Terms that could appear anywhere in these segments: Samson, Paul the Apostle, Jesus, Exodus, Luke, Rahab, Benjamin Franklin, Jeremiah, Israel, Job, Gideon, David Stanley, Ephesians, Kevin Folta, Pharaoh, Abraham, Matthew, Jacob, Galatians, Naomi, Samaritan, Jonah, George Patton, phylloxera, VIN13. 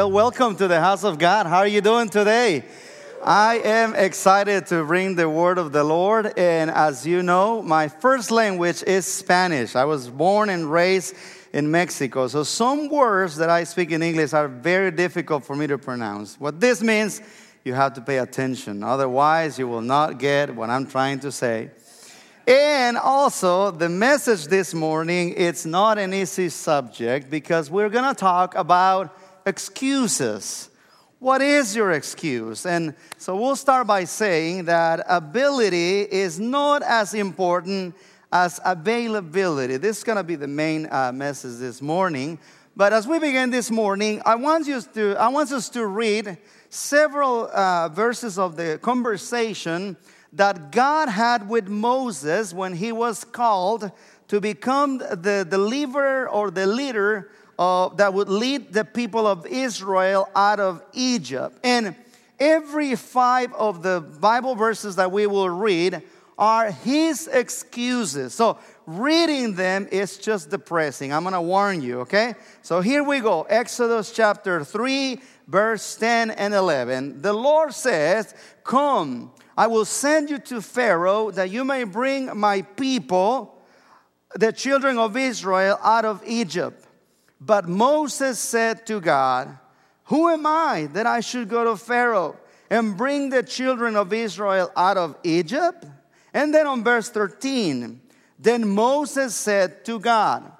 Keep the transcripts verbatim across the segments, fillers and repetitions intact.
Well, welcome to the house of God. How are you doing today? I am excited to bring the word of the Lord. And as you know, my first language is Spanish. I was born and raised in Mexico. So some words that I speak in English are very difficult for me to pronounce. What this means, you have to pay attention. Otherwise, you will not get what I'm trying to say. And also, the message this morning, it's not an easy subject because we're going to talk about excuses. What is your excuse? And so we'll start by saying that ability is not as important as availability. This is going to be the main uh, message this morning. But as we begin this morning, I want you to I want us to read several uh, verses of the conversation that God had with Moses when he was called to become the deliverer or the leader uh, that would lead the people of Israel out of Egypt. And every five of the Bible verses that we will read are his excuses. So reading them is just depressing. I'm going to warn you, okay? So here we go. Exodus chapter three, verse ten and eleven. The Lord says, "Come, I will send you to Pharaoh that you may bring my people, the children of Israel, out of Egypt." But Moses said to God, "Who am I that I should go to Pharaoh and bring the children of Israel out of Egypt?" And then on verse thirteen, then Moses said to God,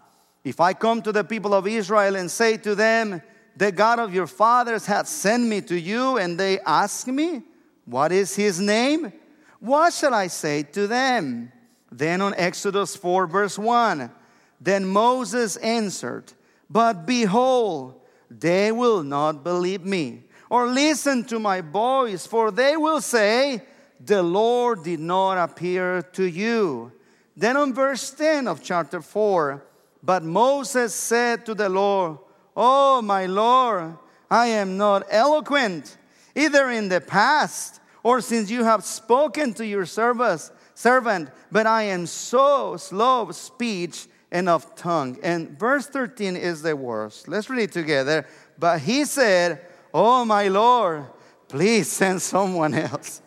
"If I come to the people of Israel and say to them, 'The God of your fathers hath sent me to you,' and they ask me, 'What is his name?' what shall I say to them?" Then on Exodus four, verse one, then Moses answered, "But behold, they will not believe me, or listen to my voice, for they will say, 'The Lord did not appear to you.'" Then on verse ten of chapter four, but Moses said to the Lord, "Oh, my Lord, I am not eloquent, either in the past or since you have spoken to your servant, but I am so slow of speech and of tongue." And verse thirteen is the worst. Let's read it together. But he said, "Oh, my Lord, please send someone else."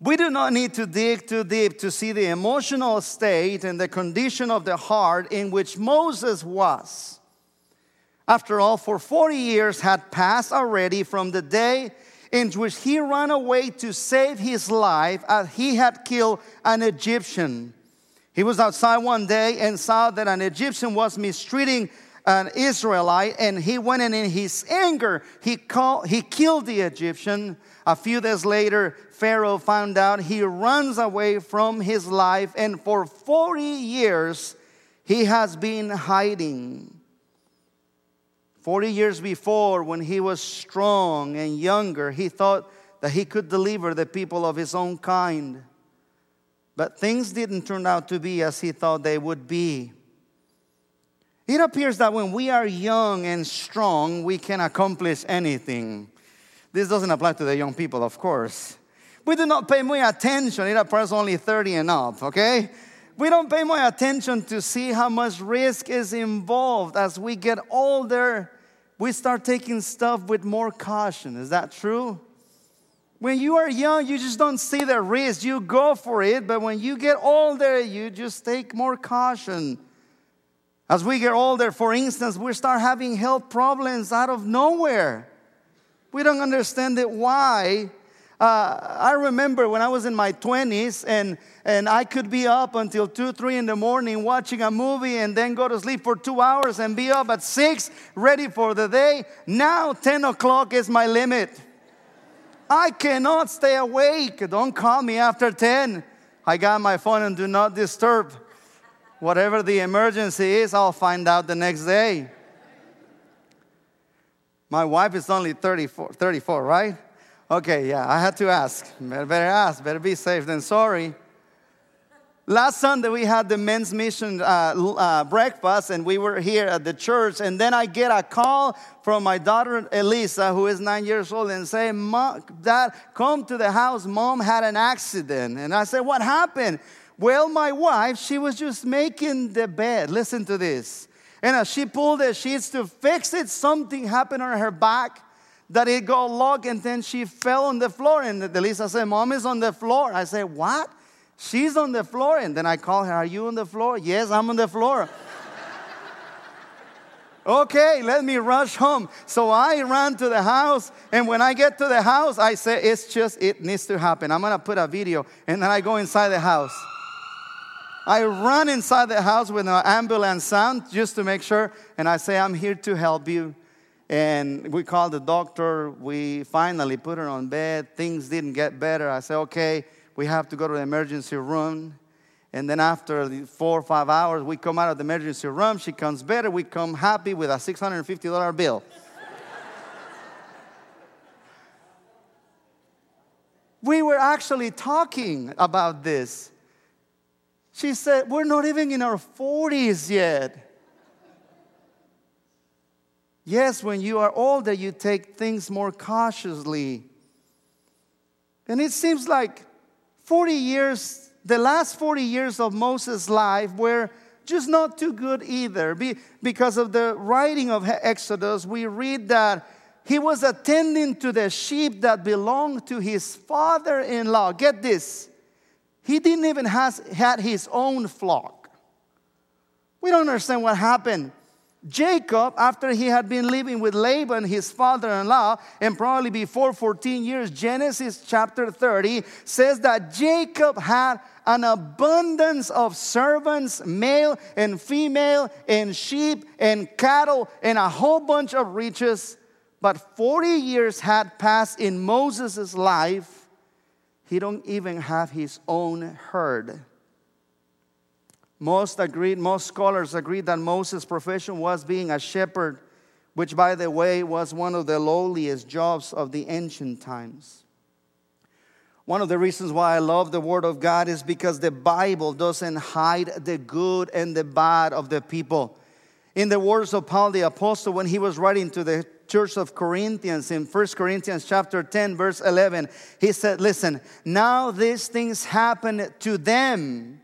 We do not need to dig too deep to see the emotional state and the condition of the heart in which Moses was. After all, for forty years had passed already from the day in which he ran away to save his life as he had killed an Egyptian. He was outside one day and saw that an Egyptian was mistreating an Israelite, and he went in in his anger. He called, he killed the Egyptian. A few days later, Pharaoh found out. He runs away from his life, and for forty years, he has been hiding. forty years before, when he was strong and younger, he thought that he could deliver the people of his own kind. But things didn't turn out to be as he thought they would be. It appears that when we are young and strong, we can accomplish anything. This doesn't apply to the young people, of course. We do not pay much attention. It applies only thirty and up, okay? We don't pay much attention to see how much risk is involved. As we get older, we start taking stuff with more caution. Is that true? When you are young, you just don't see the risk. You go for it. But when you get older, you just take more caution. As we get older, for instance, we start having health problems out of nowhere. We don't understand it why. Uh, I remember when I was in my twenties and, and I could be up until two, three in the morning watching a movie and then go to sleep for two hours and be up at six, ready for the day. Now ten o'clock is my limit. I cannot stay awake. Don't call me after ten. I got my phone and do not disturb. Whatever the emergency is, I'll find out the next day. My wife is only thirty-four, thirty-four, right? Okay, yeah, I had to ask. Better ask. Better be safe than sorry. Last Sunday, we had the men's mission uh, uh, breakfast, and we were here at the church. And then I get a call from my daughter, Elisa, who is nine years old, and say, "Mom, Dad, come to the house. Mom had an accident." And I said, "What happened?" "Well, my wife, she was just making the bed." Listen to this. And as she pulled the sheets to fix it, something happened on her back that it got locked, and then she fell on the floor. And Delisa said, Mom is on the floor. I said, what? She's on the floor. And then I called her, are you on the floor? Yes, I'm on the floor. Okay, let me rush home. So I ran to the house, and when I get to the house, I say, it's just, it needs to happen. I'm going to put a video, and then I go inside the house. I run inside the house with an ambulance sound just to make sure, and I say, I'm here to help you. And we called the doctor. We finally put her on bed. Things didn't get better. I said, okay, we have to go to the emergency room. And then after the four or five hours, we come out of the emergency room. She comes better. We come happy with a six hundred fifty dollars bill. We were actually talking about this. She said, we're not even in our forties yet. Yes, when you are older, you take things more cautiously. And it seems like forty years... The last forty years of Moses' life were just not too good either. Be, because of the writing of Exodus, we read that he was attending to the sheep that belonged to his father-in-law. Get this. He didn't even has, had his own flock. We don't understand what happened. Jacob, after he had been living with Laban, his father-in-law, and probably before fourteen years, Genesis chapter thirty says that Jacob had an abundance of servants, male and female, and sheep and cattle, and a whole bunch of riches. But forty years had passed in Moses' life. He don't even have his own herd. Most agreed, most scholars agreed that Moses' profession was being a shepherd, which, by the way, was one of the lowliest jobs of the ancient times. One of the reasons why I love the Word of God is because the Bible doesn't hide the good and the bad of the people. In the words of Paul the Apostle, when he was writing to the church of Corinthians in First Corinthians chapter ten, verse eleven, he said, listen, now these things happened to them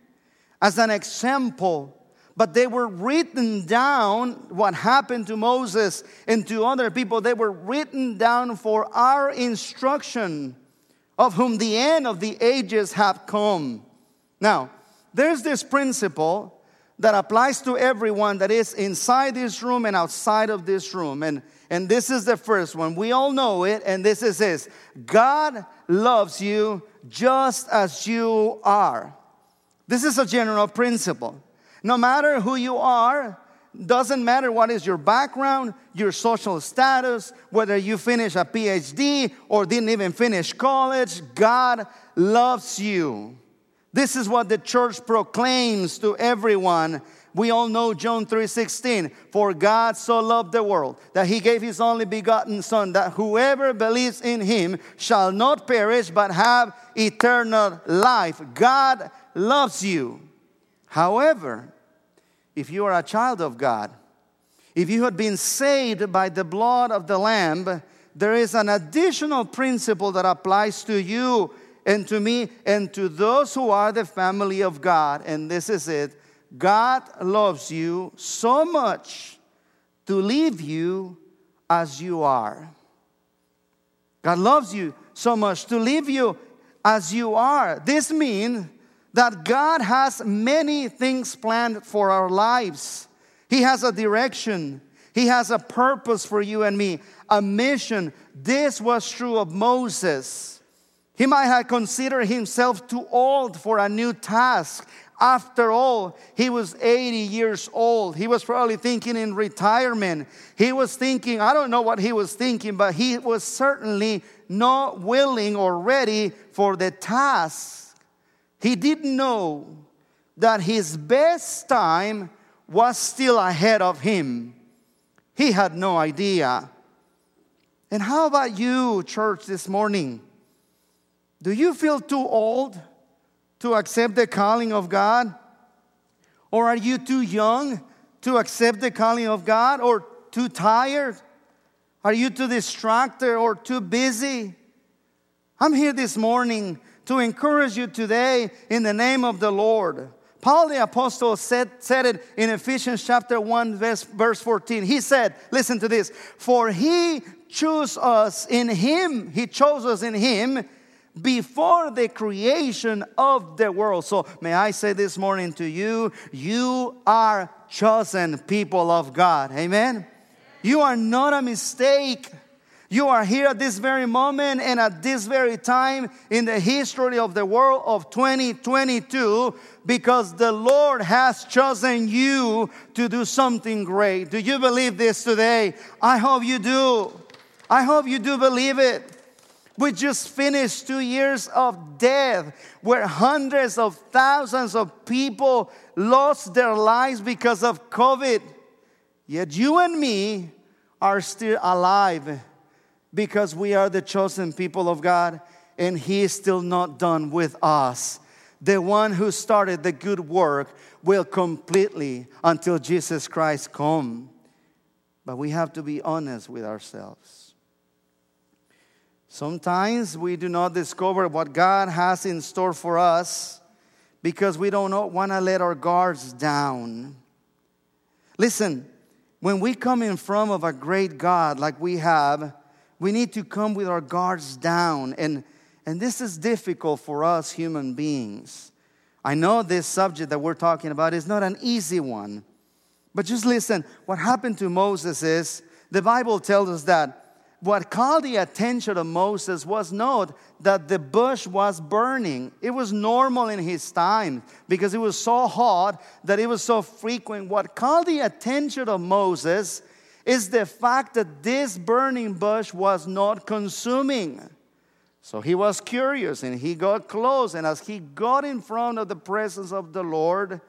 as an example, but they were written down, what happened to Moses and to other people, they were written down for our instruction, of whom the end of the ages have come. Now, there's this principle that applies to everyone that is inside this room and outside of this room. And, and this is the first one. We all know it, and this is this. God loves you just as you are. This is a general principle. No matter who you are, doesn't matter what is your background, your social status, whether you finish a P H D or didn't even finish college, God loves you. This is what the church proclaims to everyone. We all know John three sixteen, for God so loved the world that he gave his only begotten son, that whoever believes in him shall not perish but have eternal life. God loves you. However, if you are a child of God, if you had been saved by the blood of the Lamb, there is an additional principle that applies to you and to me and to those who are the family of God. And this is it. God loves you so much to leave you as you are. God loves you so much to leave you as you are. This means that God has many things planned for our lives. He has a direction. He has a purpose for you and me, a mission. This was true of Moses. He might have considered himself too old for a new task. After all, he was eighty years old. He was probably thinking in retirement. He was thinking, I don't know what he was thinking, but he was certainly not willing or ready for the task. He didn't know that his best time was still ahead of him. He had no idea. And how about you, church, this morning? Do you feel too old to accept the calling of God? Or are you too young to accept the calling of God? Or too tired? Are you too distracted or too busy? I'm here this morning to encourage you today in the name of the Lord. Paul the Apostle said, said it in Ephesians chapter one, verse, verse fourteen. He said, listen to this, for he chose us in him, he chose us in him before the creation of the world. So may I say this morning to you, you are chosen people of God. Amen? You are not a mistake. You are here at this very moment and at this very time in the history of the world of twenty twenty-two because the Lord has chosen you to do something great. Do you believe this today? I hope you do. I hope you do believe it. We just finished two years of death where hundreds of thousands of people lost their lives because of COVID. Yet you and me are still alive because we are the chosen people of God, and He is still not done with us. The one who started the good work will completely until Jesus Christ comes. But we have to be honest with ourselves. Sometimes we do not discover what God has in store for us because we don't want to let our guards down. Listen, when we come in front of a great God like we have, we need to come with our guards down. And, and this is difficult for us human beings. I know this subject that we're talking about is not an easy one. But just listen, what happened to Moses is, the Bible tells us that what called the attention of Moses was not that the bush was burning. It was normal in his time because it was so hot that it was so frequent. What called the attention of Moses is the fact that this burning bush was not consuming. So he was curious and he got close. And as he got in front of the presence of the Lord,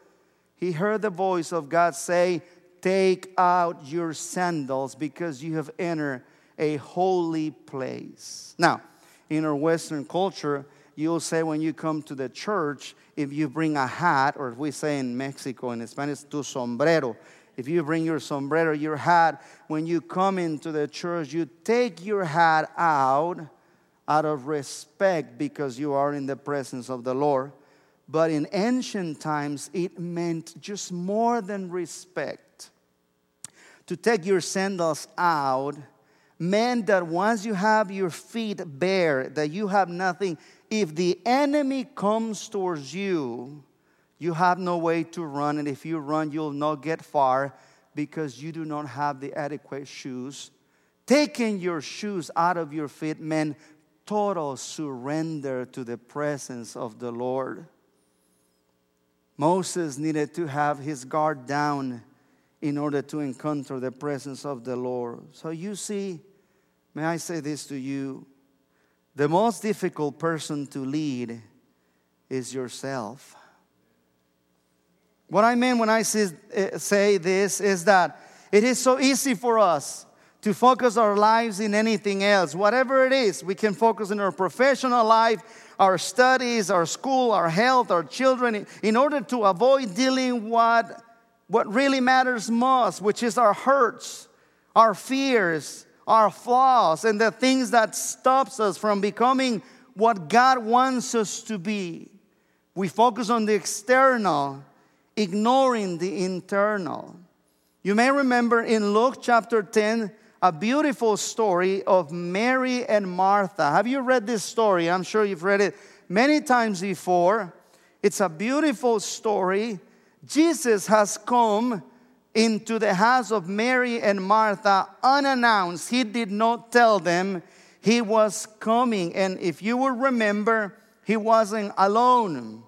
he heard the voice of God say, take out your sandals because you have entered a holy place. Now, in our Western culture, you'll say when you come to the church, if you bring a hat, or if we say in Mexico, in Spanish, tu sombrero. If you bring your sombrero, your hat, when you come into the church, you take your hat out, out of respect because you are in the presence of the Lord. But in ancient times, it meant just more than respect. To take your sandals out meant that once you have your feet bare, that you have nothing, if the enemy comes towards you, you have no way to run, and if you run, you'll not get far because you do not have the adequate shoes. Taking your shoes out of your feet meant total surrender to the presence of the Lord. Moses needed to have his guard down in order to encounter the presence of the Lord. So you see, may I say this to you, the most difficult person to lead is yourself. What I mean when I say this is that it is so easy for us to focus our lives in anything else. Whatever it is, we can focus in our professional life, our studies, our school, our health, our children, in order to avoid dealing with what, what really matters most, which is our hurts, our fears, our flaws, and the things that stops us from becoming what God wants us to be. We focus on the external, ignoring the internal. You may remember in Luke chapter ten, a beautiful story of Mary and Martha. Have you read this story? I'm sure you've read it many times before. It's a beautiful story. Jesus has come into the house of Mary and Martha unannounced. He did not tell them he was coming. And if you will remember, he wasn't alone.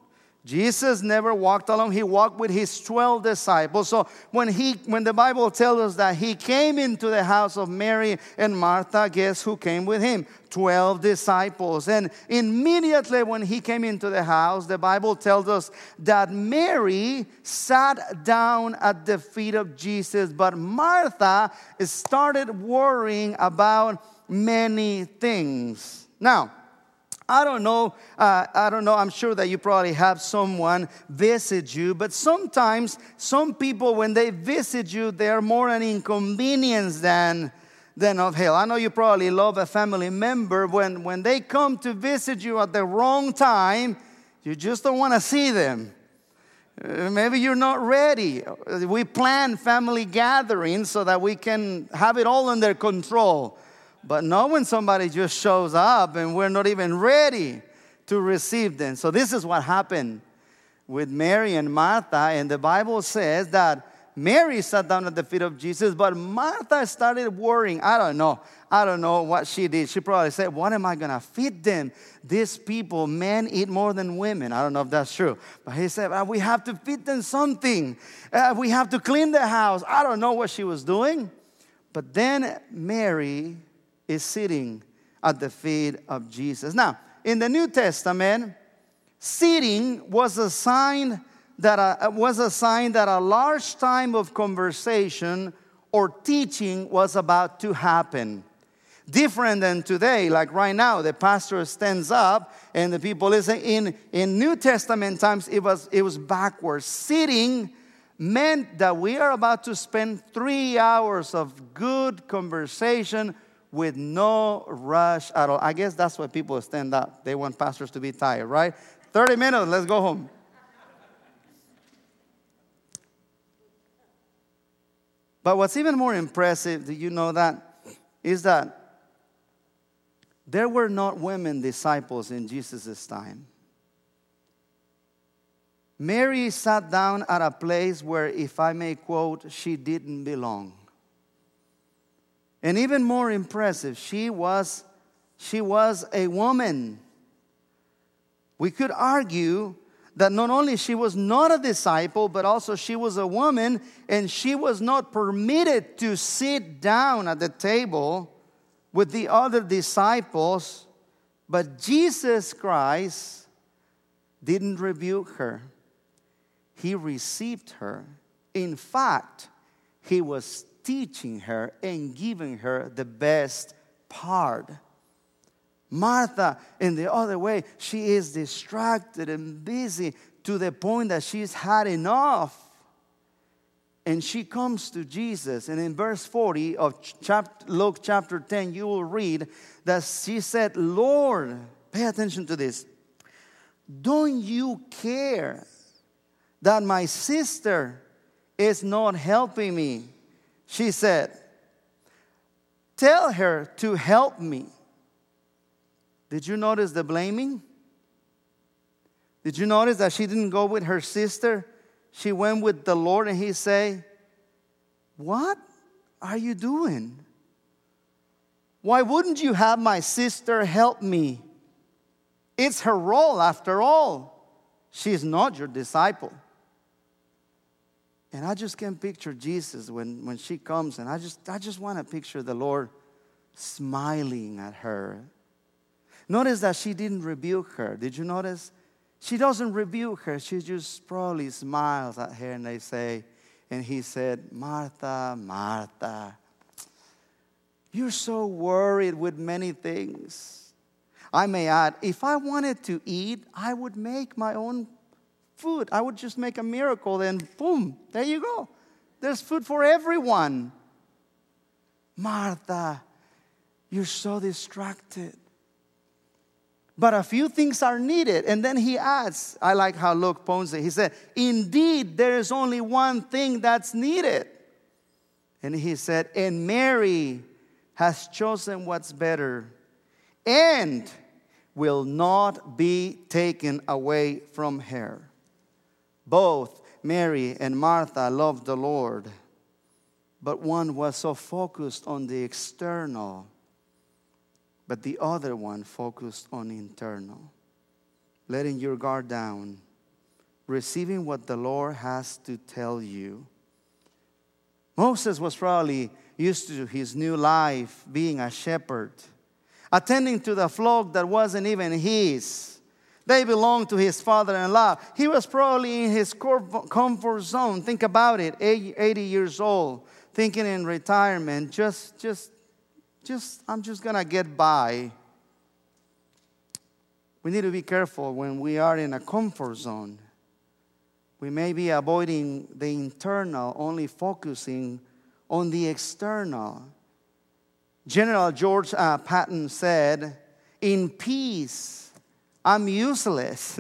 Jesus never walked alone. He walked with his twelve disciples. So when he, when the Bible tells us that he came into the house of Mary and Martha, guess who came with him? twelve disciples. And immediately when he came into the house, the Bible tells us that Mary sat down at the feet of Jesus, but Martha started worrying about many things. Now, I don't know, uh, I don't know, I'm sure that you probably have someone visit you, but sometimes some people, when they visit you, they are more an inconvenience than, than of help. I know you probably love a family member. When, when they come to visit you at the wrong time, you just don't want to see them. Maybe you're not ready. We plan family gatherings so that we can have it all under control. But not when somebody just shows up and we're not even ready to receive them. So this is what happened with Mary and Martha. And the Bible says that Mary sat down at the feet of Jesus, but Martha started worrying. I don't know. I don't know what she did. She probably said, what am I going to feed them? These people, men eat more than women. I don't know if that's true. But he said, we have to feed them something. Uh, we have to clean the house. I don't know what she was doing. But then Mary is sitting at the feet of Jesus. Now, in the New Testament, sitting was a sign that a, was a sign that a large time of conversation or teaching was about to happen. Different than today, like right now, the pastor stands up and the people listen. In, in New Testament times, it was, it was backwards. Sitting meant that we are about to spend three hours of good conversation with no rush at all. I guess that's why people stand up. They want pastors to be tired, right? thirty minutes, let's go home. But what's even more impressive, do you know that, is that there were not women disciples in Jesus' time. Mary sat down at a place where, if I may quote, she didn't belong. And even more impressive, she was, she was a woman. We could argue that not only she was not a disciple, but also she was a woman, and she was not permitted to sit down at the table with the other disciples. But Jesus Christ didn't rebuke her. He received her. In fact, he was teaching her and giving her the best part. Martha, in the other way, she is distracted and busy to the point that she's had enough. And she comes to Jesus. And in verse forty of chapter, Luke chapter ten, you will read that she said, Lord, pay attention to this. Don't you care that my sister is not helping me? She said, tell her to help me. Did you notice the blaming? Did you notice that she didn't go with her sister? She went with the Lord, and he said, what are you doing? Why wouldn't you have my sister help me? It's her role after all. She's not your disciple. And I just can't picture Jesus when, when she comes, and I just I just want to picture the Lord smiling at her. Notice that she didn't rebuke her. Did you notice? She doesn't rebuke her. She just probably smiles at her, and they say, and he said, Martha, Martha, you're so worried with many things. I may add, if I wanted to eat, I would make my own food. I would just make a miracle, and boom, there you go. There's food for everyone. Martha, you're so distracted. But a few things are needed. And then he adds, I like how Luke points it. He said, indeed, there is only one thing that's needed. And he said, and Mary has chosen what's better and will not be taken away from her. Both Mary and Martha loved the Lord, but one was so focused on the external, but the other one focused on internal. Letting your guard down. Receiving what the Lord has to tell you. Moses was probably used to his new life being a shepherd, attending to the flock that wasn't even his. They belonged to his father-in-law. He was probably in his comfort zone. Think about it. eighty years old. Thinking in retirement. Just, just. Just, I'm just going to get by. We need to be careful when we are in a comfort zone. We may be avoiding the internal, only focusing on the external. General George uh, Patton said, in peace, I'm useless.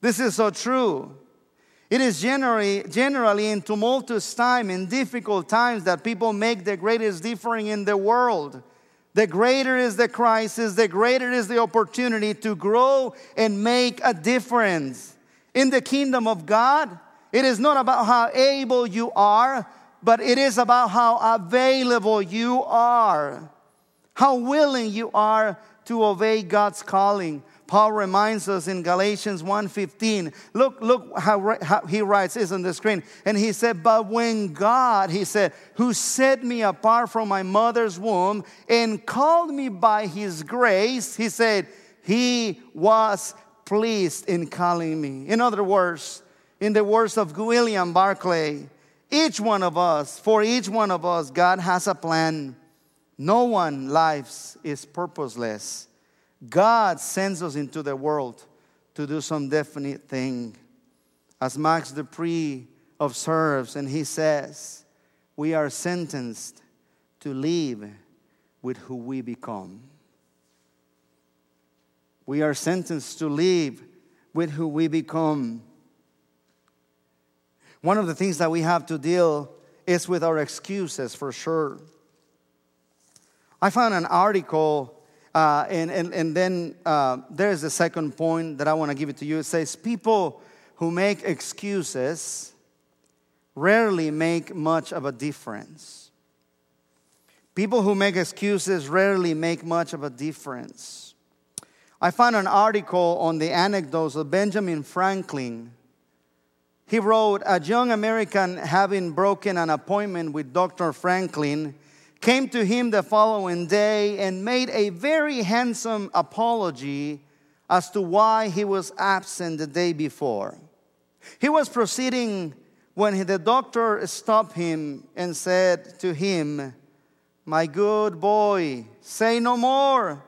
This is so true. It is generally, generally in tumultuous time, in difficult times, that people make the greatest difference in the world. The greater is the crisis, the greater is the opportunity to grow and make a difference. In the kingdom of God, it is not about how able you are, but it is about how available you are, how willing you are to obey God's calling. Paul reminds us in Galatians one fifteen. Look, look how, how he writes is on the screen. And he said, but when God, he said, who set me apart from my mother's womb and called me by his grace, he said, he was pleased in calling me. In other words, in the words of William Barclay, each one of us, for each one of us, God has a plan. No one's life is purposeless. God sends us into the world to do some definite thing. As Max Dupree observes, and he says, we are sentenced to live with who we become. We are sentenced to live with who we become. One of the things that we have to deal is with our excuses, for sure. I found an article, uh, and, and, and then uh, there's the second point that I want to give it to you. It says, people who make excuses rarely make much of a difference. People who make excuses rarely make much of a difference. I found an article on the anecdotes of Benjamin Franklin. He wrote, a young American, having broken an appointment with Doctor Franklin, came to him the following day and made a very handsome apology as to why he was absent the day before. He was proceeding when the doctor stopped him and said to him, my good boy, say no more.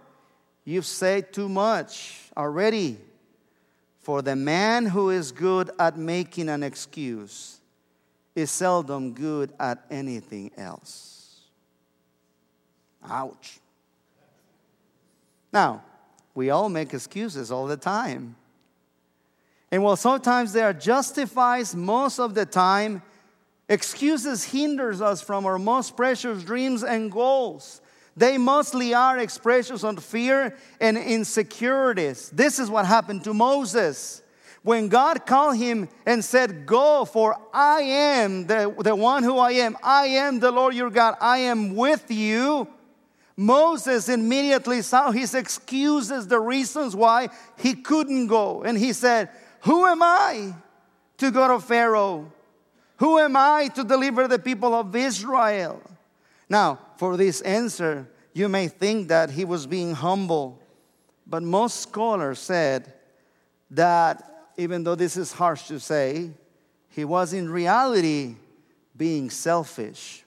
You've said too much already. For the man who is good at making an excuse is seldom good at anything else. Ouch. Now, we all make excuses all the time. And while sometimes they are justified, most of the time, excuses hinders us from our most precious dreams and goals. They mostly are expressions of fear and insecurities. This is what happened to Moses. When God called him and said, go, for I am the, the one who I am. I am the Lord your God. I am with you. Moses immediately saw his excuses, the reasons why he couldn't go. And he said, who am I to go to Pharaoh? Who am I to deliver the people of Israel? Now, for this answer, you may think that he was being humble, but most scholars said that, even though this is harsh to say, he was in reality being selfish.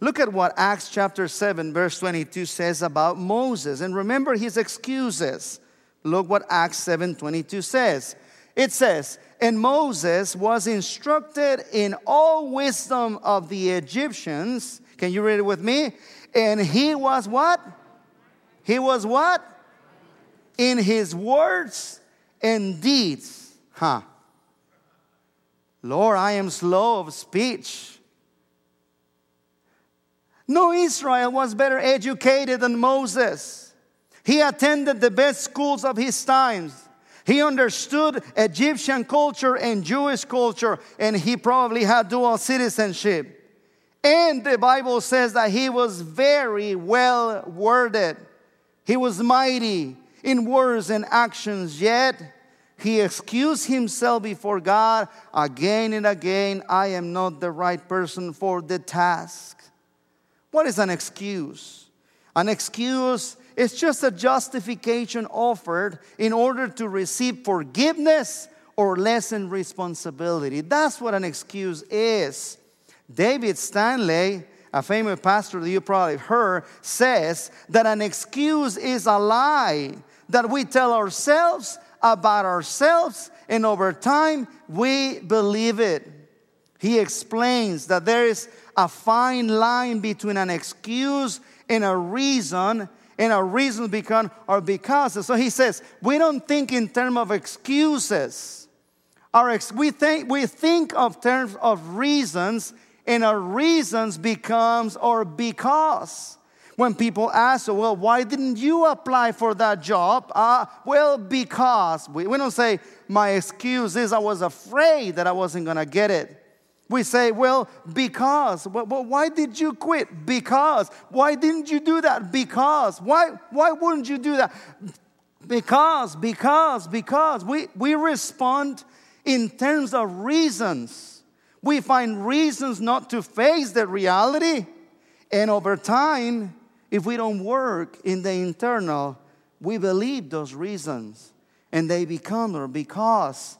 Look at what Acts chapter seven, verse twenty-two says about Moses. And remember his excuses. Look what Acts seven twenty-two says. It says, and Moses was instructed in all wisdom of the Egyptians. Can you read it with me? And he was what? He was what? In his words and deeds. Huh. Lord, I am slow of speech. No, Israel was better educated than Moses. He attended the best schools of his times. He understood Egyptian culture and Jewish culture, and he probably had dual citizenship. And the Bible says that he was very well worded. He was mighty in words and actions, yet he excused himself before God again and again. I am not the right person for the task. What is an excuse? An excuse is just a justification offered in order to receive forgiveness or lessen responsibility. That's what an excuse is. David Stanley, a famous pastor that you probably heard, says that an excuse is a lie that we tell ourselves about ourselves, and over time we believe it. He explains that there is a fine line between an excuse and a reason, and a reason because or because. So he says, we don't think in terms of excuses. Our ex- we, think, we think of terms of reasons, and our reasons becomes or because. When people ask, well, why didn't you apply for that job? Uh, well, because. We, we don't say, my excuse is I was afraid that I wasn't going to get it. We say, well, because. Well, why did you quit? Because. Why didn't you do that? Because. Why, why wouldn't you do that? Because, because, because. We, we respond in terms of reasons. We find reasons not to face the reality. And over time, if we don't work in the internal, we believe those reasons. And they become or because.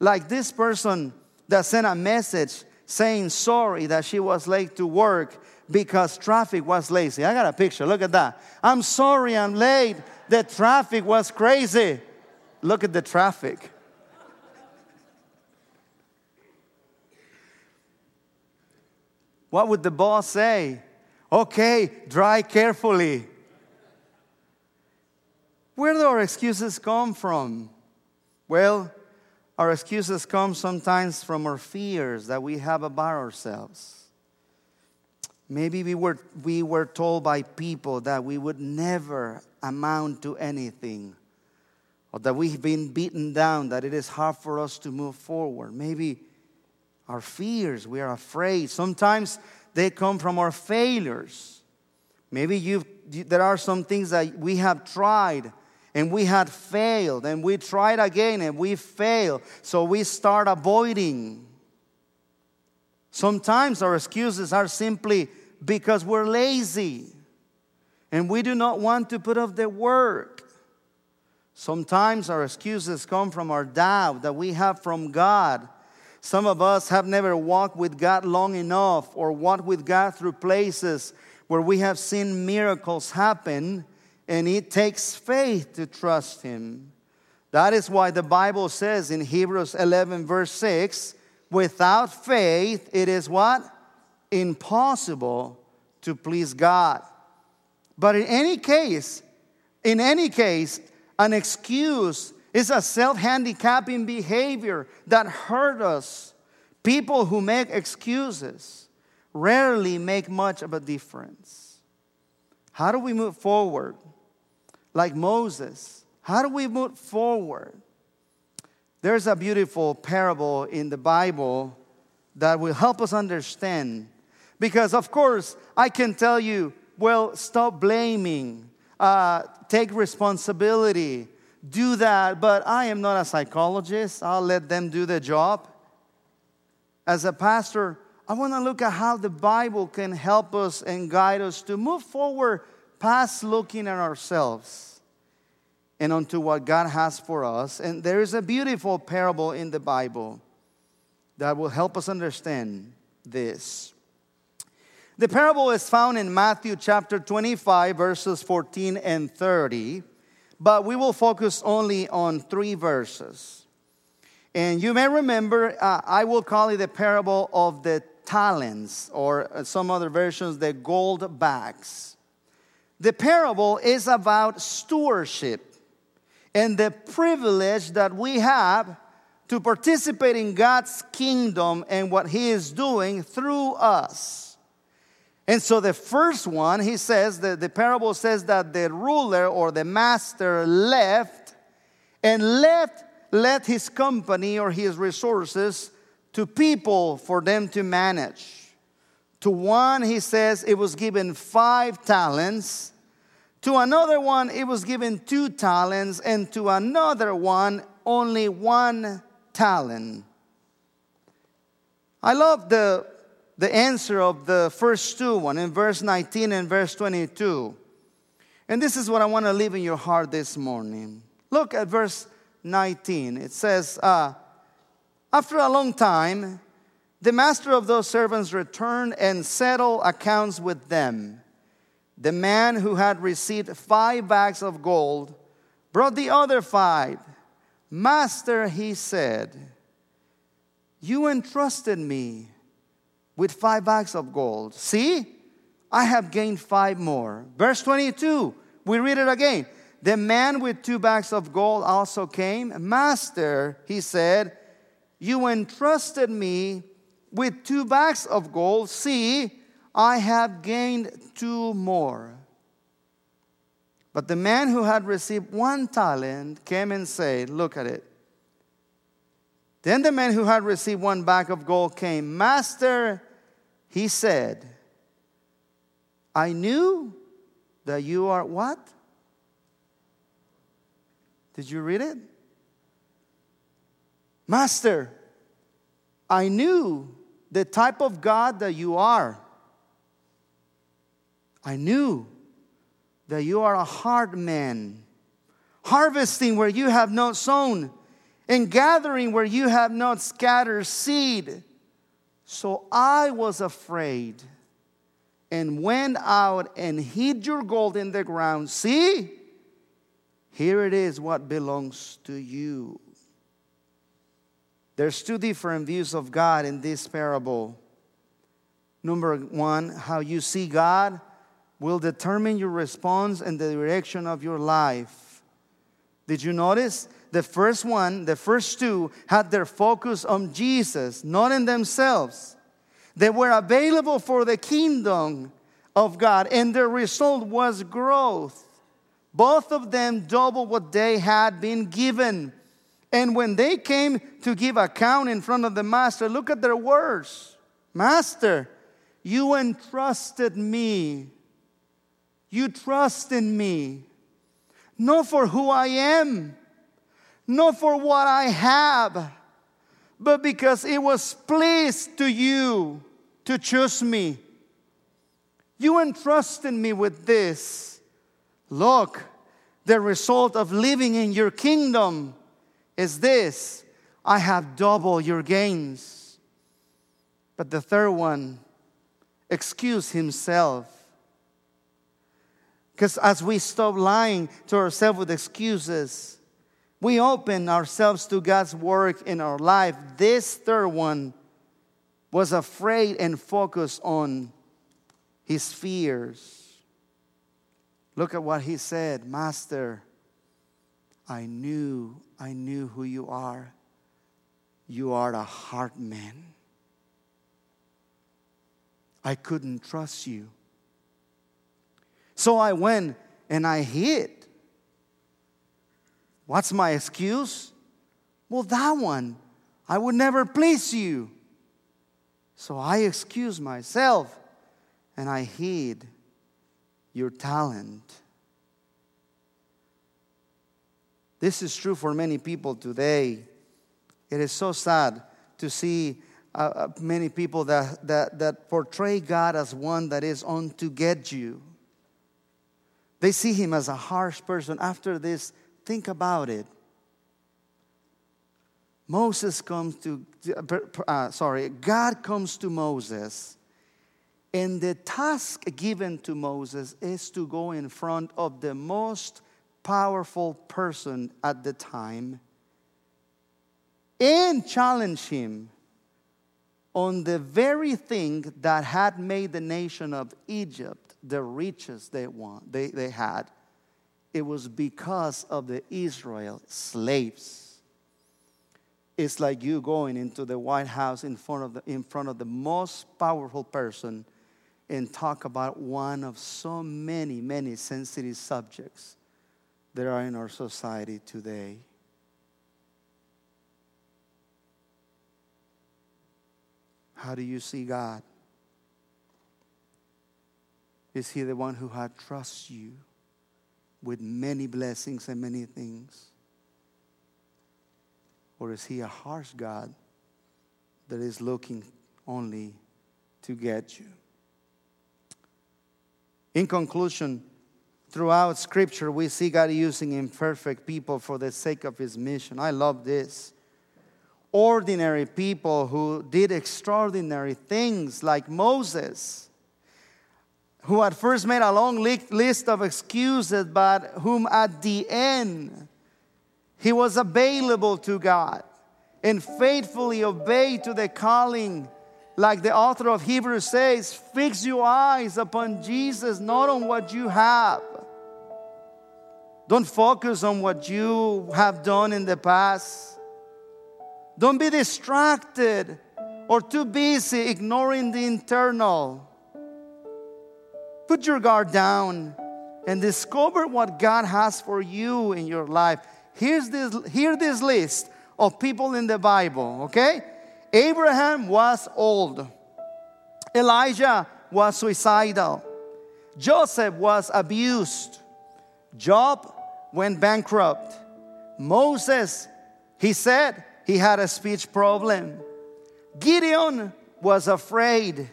Like this person that sent a message saying sorry that she was late to work because traffic was lazy. I got a picture. Look at that. I'm sorry I'm late. The traffic was crazy. Look at the traffic. What would the boss say? Okay, drive carefully. Where do our excuses come from? Well, our excuses come sometimes from our fears that we have about ourselves. Maybe we were we were told by people that we would never amount to anything, or that we've been beaten down, that it is hard for us to move forward. Maybe our fears, we are afraid. Sometimes they come from our failures. Maybe you've, there are some things that we have tried and we had failed, and we tried again and we failed. So we start avoiding. Sometimes our excuses are simply because we're lazy and we do not want to put up the work. Sometimes our excuses come from our doubt that we have from God. Some of us have never walked with God long enough, or walked with God through places where we have seen miracles happen, and it takes faith to trust Him. That is why the Bible says in Hebrews eleven verse six, without faith it is what? Impossible to please God. But in any case, in any case, an excuse is a self-handicapping behavior that hurt us. People who make excuses rarely make much of a difference. How do we move forward? Like Moses, how do we move forward? There's a beautiful parable in the Bible that will help us understand. Because, of course, I can tell you, well, stop blaming, uh, take responsibility, do that, but I am not a psychologist. I'll let them do the job. As a pastor, I want to look at how the Bible can help us and guide us to move forward past looking at ourselves and onto what God has for us. And there is a beautiful parable in the Bible that will help us understand this. The parable is found in Matthew chapter twenty-five, verses fourteen and thirty. But we will focus only on three verses. And you may remember, uh, I will call it the parable of the talents, or some other versions, the gold bags. The parable is about stewardship and the privilege that we have to participate in God's kingdom and what He is doing through us. And so the first one, he says, the, the parable says that the ruler or the master left and left, left his company or his resources to people for them to manage. To one, he says, it was given five talents. To another one, it was given two talents. And to another one, only one talent. I love the... The answer of the first two, one in verse nineteen and verse twenty-two. And this is what I want to leave in your heart this morning. Look at verse nineteen. It says, uh, after a long time, the master of those servants returned and settled accounts with them. The man who had received five bags of gold brought the other five. Master, he said, you entrusted me with five bags of gold. See, I have gained five more. Verse twenty-two, we read it again. The man with two bags of gold also came. Master, he said, you entrusted me with two bags of gold. See, I have gained two more. But the man who had received one talent came and said, look at it. Then the man who had received one bag of gold came. Master, he said, I knew that you are what? Did you read it? Master, I knew the type of God that you are. I knew that you are a hard man, harvesting where you have not sown, and gathering where you have not scattered seed. So I was afraid and went out and hid your gold in the ground. See, here it is what belongs to you. There's two different views of God in this parable. Number one, how you see God will determine your response and the direction of your life. Did you notice? The first one, the first two, had their focus on Jesus, not in themselves. They were available for the kingdom of God, and their result was growth. Both of them doubled what they had been given. And when they came to give account in front of the master, look at their words. Master, you entrusted me. You trust in me. Not for who I am. Not for what I have. But because it was pleased to you to choose me. You entrusted me with this. Look, the result of living in your kingdom is this. I have double your gains. But the third one, excuse himself. Because as we stop lying to ourselves with excuses, we open ourselves to God's work in our life. This third one was afraid and focused on his fears. Look at what he said. Master, I knew, I knew who you are. You are a hard man. I couldn't trust you. So I went and I hid. What's my excuse? Well, that one, I would never please you. So I excuse myself and I hid your talent. This is true for many people today. It is so sad to see uh, many people that, that, that portray God as one that is on to get you. They see him as a harsh person. After this, think about it. Moses comes to, uh, sorry, God comes to Moses. And the task given to Moses is to go in front of the most powerful person at the time and challenge him on the very thing that had made the nation of Egypt the riches they want, they, they had, it was because of the Israel slaves. It's like you going into the White House in front of the, in front of the most powerful person and talk about one of so many, many sensitive subjects that are in our society today. How do you see God? Is he the one who had trust you with many blessings and many things? Or is he a harsh God that is looking only to get you? In conclusion, throughout Scripture, we see God using imperfect people for the sake of his mission. I love this. Ordinary people who did extraordinary things like Moses, who at first made a long list of excuses, but whom at the end he was available to God and faithfully obeyed to the calling. Like the author of Hebrews says, fix your eyes upon Jesus, not on what you have. Don't focus on what you have done in the past. Don't be distracted or too busy ignoring the internal. Put your guard down and discover what God has for you in your life. Here's this, hear this list of people in the Bible, okay? Abraham was old. Elijah was suicidal. Joseph was abused. Job went bankrupt. Moses, he said he had a speech problem. Gideon was afraid.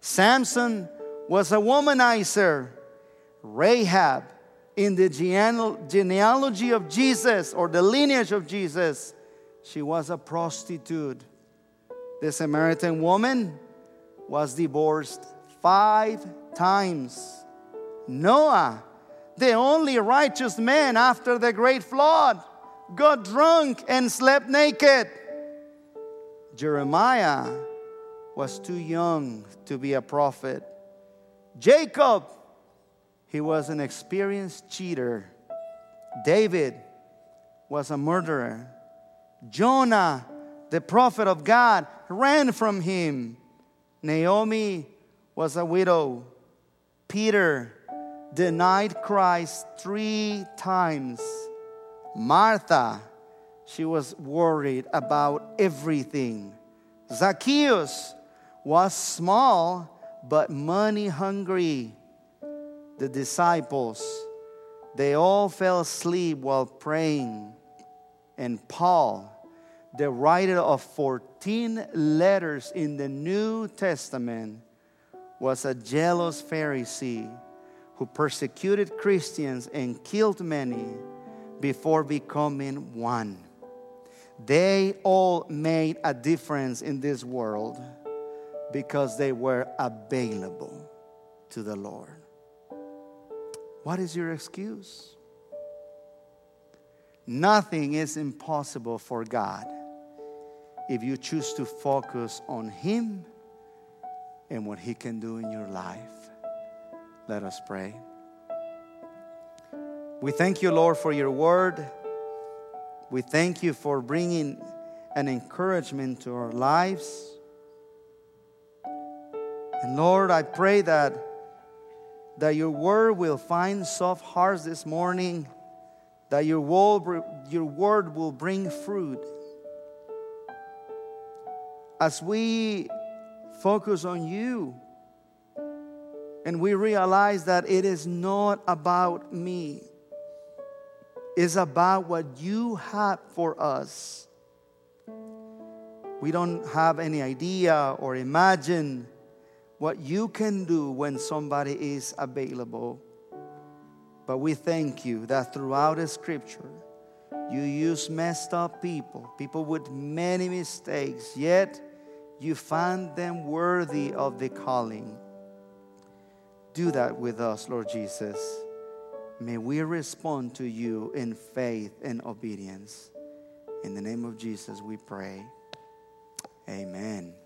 Samson was a womanizer. Rahab, in the genealogy of Jesus or the lineage of Jesus, she was a prostitute. The Samaritan woman was divorced five times. Noah, the only righteous man after the great flood, got drunk and slept naked. Jeremiah was too young to be a prophet. Jacob, he was an experienced cheater. David was a murderer. Jonah, the prophet of God, ran from him. Naomi was a widow. Peter denied Christ three times. Martha, she was worried about everything. Zacchaeus was small but money hungry. The disciples, they all fell asleep while praying. And Paul, the writer of fourteen letters in the New Testament, was a jealous Pharisee who persecuted Christians and killed many before becoming one. They all made a difference in this world because they were available to the Lord. What is your excuse? Nothing is impossible for God if you choose to focus on Him and what He can do in your life. Let us pray. We thank you, Lord, for your word. We thank you for bringing an encouragement to our lives. And Lord, I pray that, that your word will find soft hearts this morning, that your word, your word will bring fruit. As we focus on you, and we realize that it is not about me. It's about what you have for us. We don't have any idea or imagine what you can do when somebody is available. But we thank you that throughout the scripture, you use messed up people, people with many mistakes, yet you find them worthy of the calling. Do that with us, Lord Jesus. May we respond to you in faith and obedience. In the name of Jesus, we pray. Amen.